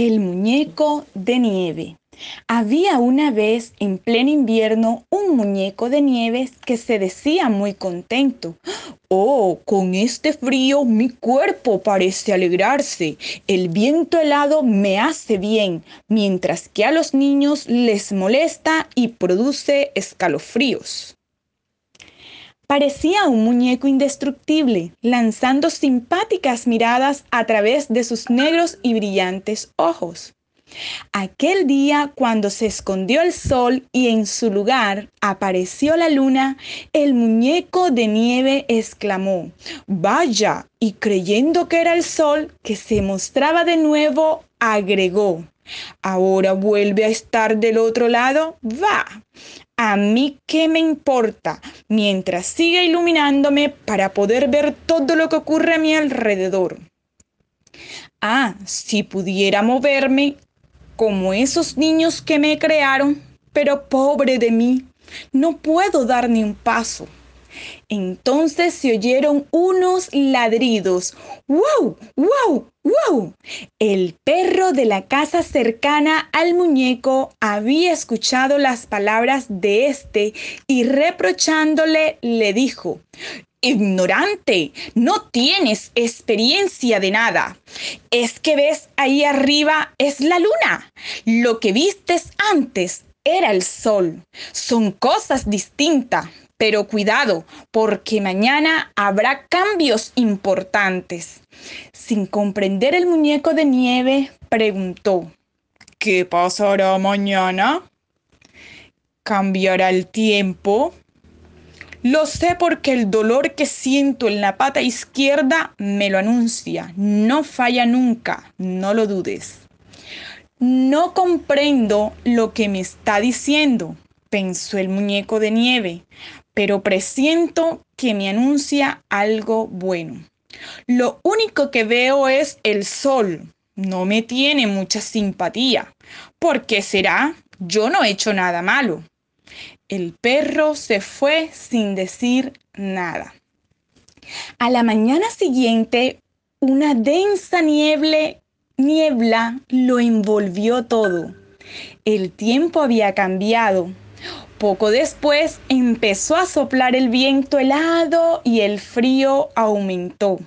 El muñeco de nieve. Había una vez en pleno invierno un muñeco de nieve que se decía muy contento. Oh, con este frío mi cuerpo parece alegrarse, el viento helado me hace bien, mientras que a los niños les molesta y produce escalofríos. Parecía un muñeco indestructible, lanzando simpáticas miradas a través de sus negros y brillantes ojos. Aquel día, cuando se escondió el sol y en su lugar apareció la luna, el muñeco de nieve exclamó: «¡Vaya!», y creyendo que era el sol que se mostraba de nuevo, agregó: «Ahora vuelve a estar del otro lado, va. A mí qué me importa, mientras siga iluminándome para poder ver todo lo que ocurre a mi alrededor. Ah, si pudiera moverme como esos niños que me crearon, pero pobre de mí, no puedo dar ni un paso». Entonces se oyeron unos ladridos. ¡Wow! ¡Wow! ¡Wow! El perro de la casa cercana al muñeco había escuchado las palabras de este y reprochándole le dijo: «Ignorante, no tienes experiencia de nada. ¿Es que ves ahí arriba? Es la luna. Lo que vistes antes era el sol. Son cosas distintas. Pero cuidado, porque mañana habrá cambios importantes». Sin comprender el muñeco de nieve, preguntó: «¿Qué pasará mañana? ¿Cambiará el tiempo? Lo sé porque el dolor que siento en la pata izquierda me lo anuncia. No falla nunca, no lo dudes». «No comprendo lo que me está diciendo», pensó el muñeco de nieve, «pero presiento que me anuncia algo bueno. Lo único que veo es el sol. No me tiene mucha simpatía. ¿Por qué será? Yo no he hecho nada malo». El perro se fue sin decir nada. A la mañana siguiente, una densa niebla lo envolvió todo. El tiempo había cambiado. Poco después empezó a soplar el viento helado y el frío aumentó.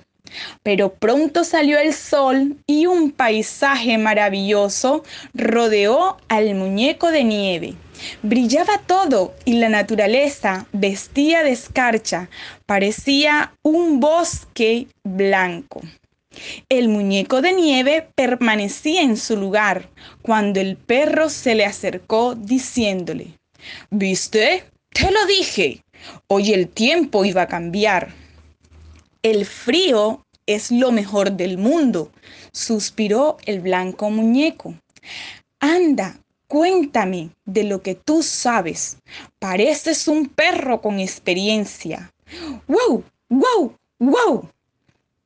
Pero pronto salió el sol y un paisaje maravilloso rodeó al muñeco de nieve. Brillaba todo y la naturaleza vestía de escarcha. Parecía un bosque blanco. El muñeco de nieve permanecía en su lugar cuando el perro se le acercó diciéndole: «¿Viste? Te lo dije. Hoy el tiempo iba a cambiar». «El frío es lo mejor del mundo», suspiró el blanco muñeco. «Anda, cuéntame de lo que tú sabes. Pareces un perro con experiencia». «¡Wow! ¡Wow! ¡Wow!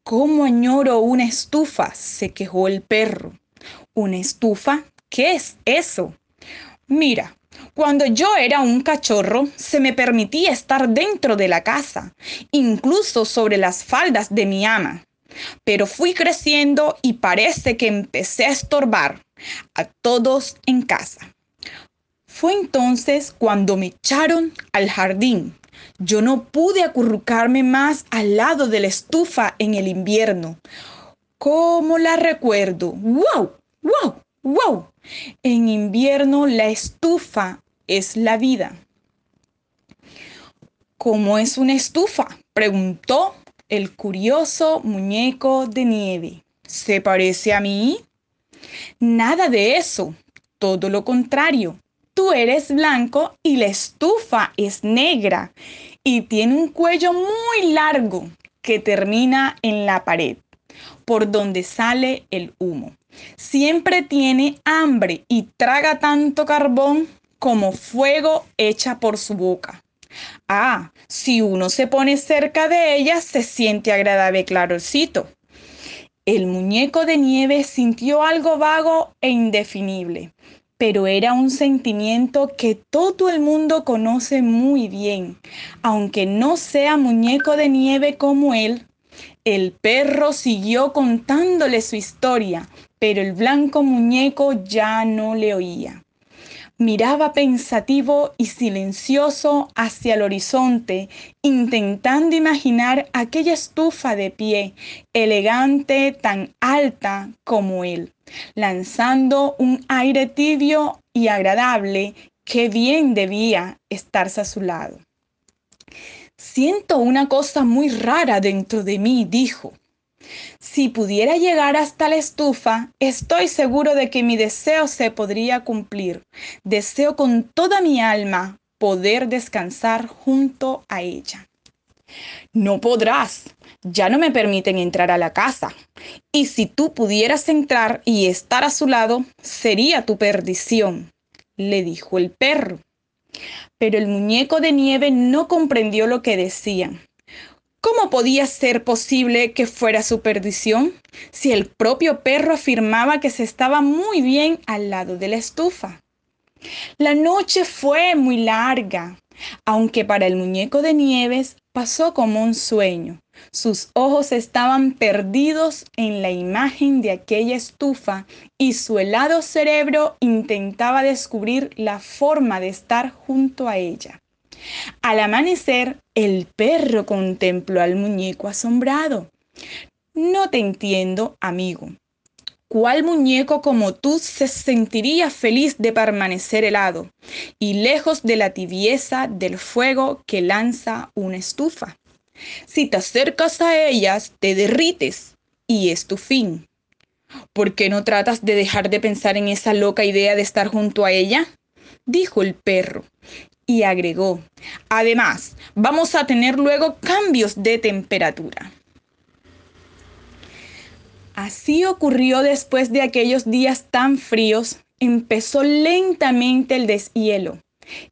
¿Cómo añoro una estufa?», se quejó el perro. «¿Una estufa? ¿Qué es eso?». «Mira, cuando yo era un cachorro, se me permitía estar dentro de la casa, incluso sobre las faldas de mi ama. Pero fui creciendo y parece que empecé a estorbar a todos en casa. Fue entonces cuando me echaron al jardín. Yo no pude acurrucarme más al lado de la estufa en el invierno. ¿Cómo la recuerdo? ¡Wow! ¡Wow! ¡Wow! En invierno la estufa es la vida». «¿Cómo es una estufa?», preguntó el curioso muñeco de nieve. «¿Se parece a mí?». «Nada de eso, todo lo contrario. Tú eres blanco y la estufa es negra y tiene un cuello muy largo que termina en la pared, por donde sale el humo. Siempre tiene hambre y traga tanto carbón como fuego echa por su boca. Ah, si uno se pone cerca de ella, se siente agradable calorcito». El muñeco de nieve sintió algo vago e indefinible, pero era un sentimiento que todo el mundo conoce muy bien. Aunque no sea muñeco de nieve como él, el perro siguió contándole su historia, pero el blanco muñeco ya no le oía. Miraba pensativo y silencioso hacia el horizonte, intentando imaginar aquella estufa de pie, elegante, tan alta como él, lanzando un aire tibio y agradable que bien debía estarse a su lado. «Siento una cosa muy rara dentro de mí», dijo. «Si pudiera llegar hasta la estufa, estoy seguro de que mi deseo se podría cumplir. Deseo con toda mi alma poder descansar junto a ella». «No podrás. Ya no me permiten entrar a la casa. Y si tú pudieras entrar y estar a su lado, sería tu perdición», le dijo el perro. Pero el muñeco de nieve no comprendió lo que decían. ¿Cómo podía ser posible que fuera su perdición si el propio perro afirmaba que se estaba muy bien al lado de la estufa? La noche fue muy larga, aunque para el muñeco de nieves pasó como un sueño. Sus ojos estaban perdidos en la imagen de aquella estufa y su helado cerebro intentaba descubrir la forma de estar junto a ella. Al amanecer, el perro contempló al muñeco asombrado. «No te entiendo, amigo. ¿Cuál muñeco como tú se sentiría feliz de permanecer helado y lejos de la tibieza del fuego que lanza una estufa? Si te acercas a ellas, te derrites y es tu fin. ¿Por qué no tratas de dejar de pensar en esa loca idea de estar junto a ella?», dijo el perro. Y agregó: «Además, vamos a tener luego cambios de temperatura». Así ocurrió después de aquellos días tan fríos. Empezó lentamente el deshielo.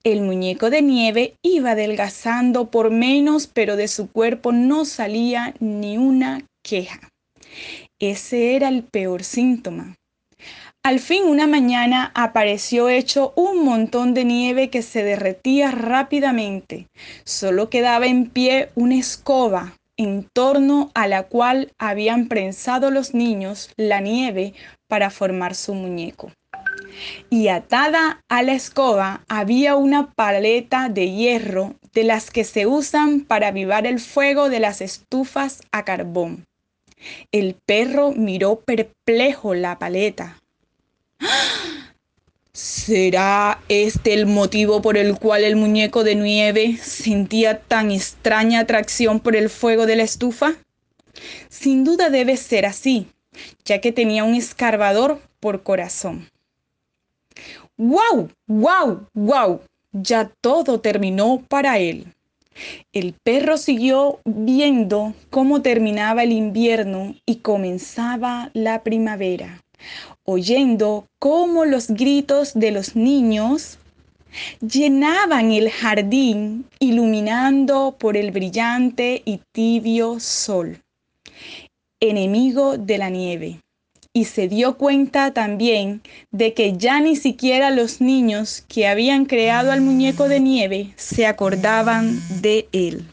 El muñeco de nieve iba adelgazando por menos, pero de su cuerpo no salía ni una queja. Ese era el peor síntoma. Al fin, una mañana apareció hecho un montón de nieve que se derretía rápidamente. Solo quedaba en pie una escoba, en torno a la cual habían prensado los niños la nieve para formar su muñeco. Y atada a la escoba había una paleta de hierro de las que se usan para avivar el fuego de las estufas a carbón. El perro miró perplejo la paleta. ¿Será este el motivo por el cual el muñeco de nieve sentía tan extraña atracción por el fuego de la estufa? Sin duda debe ser así, ya que tenía un escarbador por corazón. ¡Guau, guau, guau! Ya todo terminó para él. El perro siguió viendo cómo terminaba el invierno y comenzaba la primavera, oyendo cómo los gritos de los niños llenaban el jardín, iluminando por el brillante y tibio sol, enemigo de la nieve. Y se dio cuenta también de que ya ni siquiera los niños que habían creado al muñeco de nieve se acordaban de él.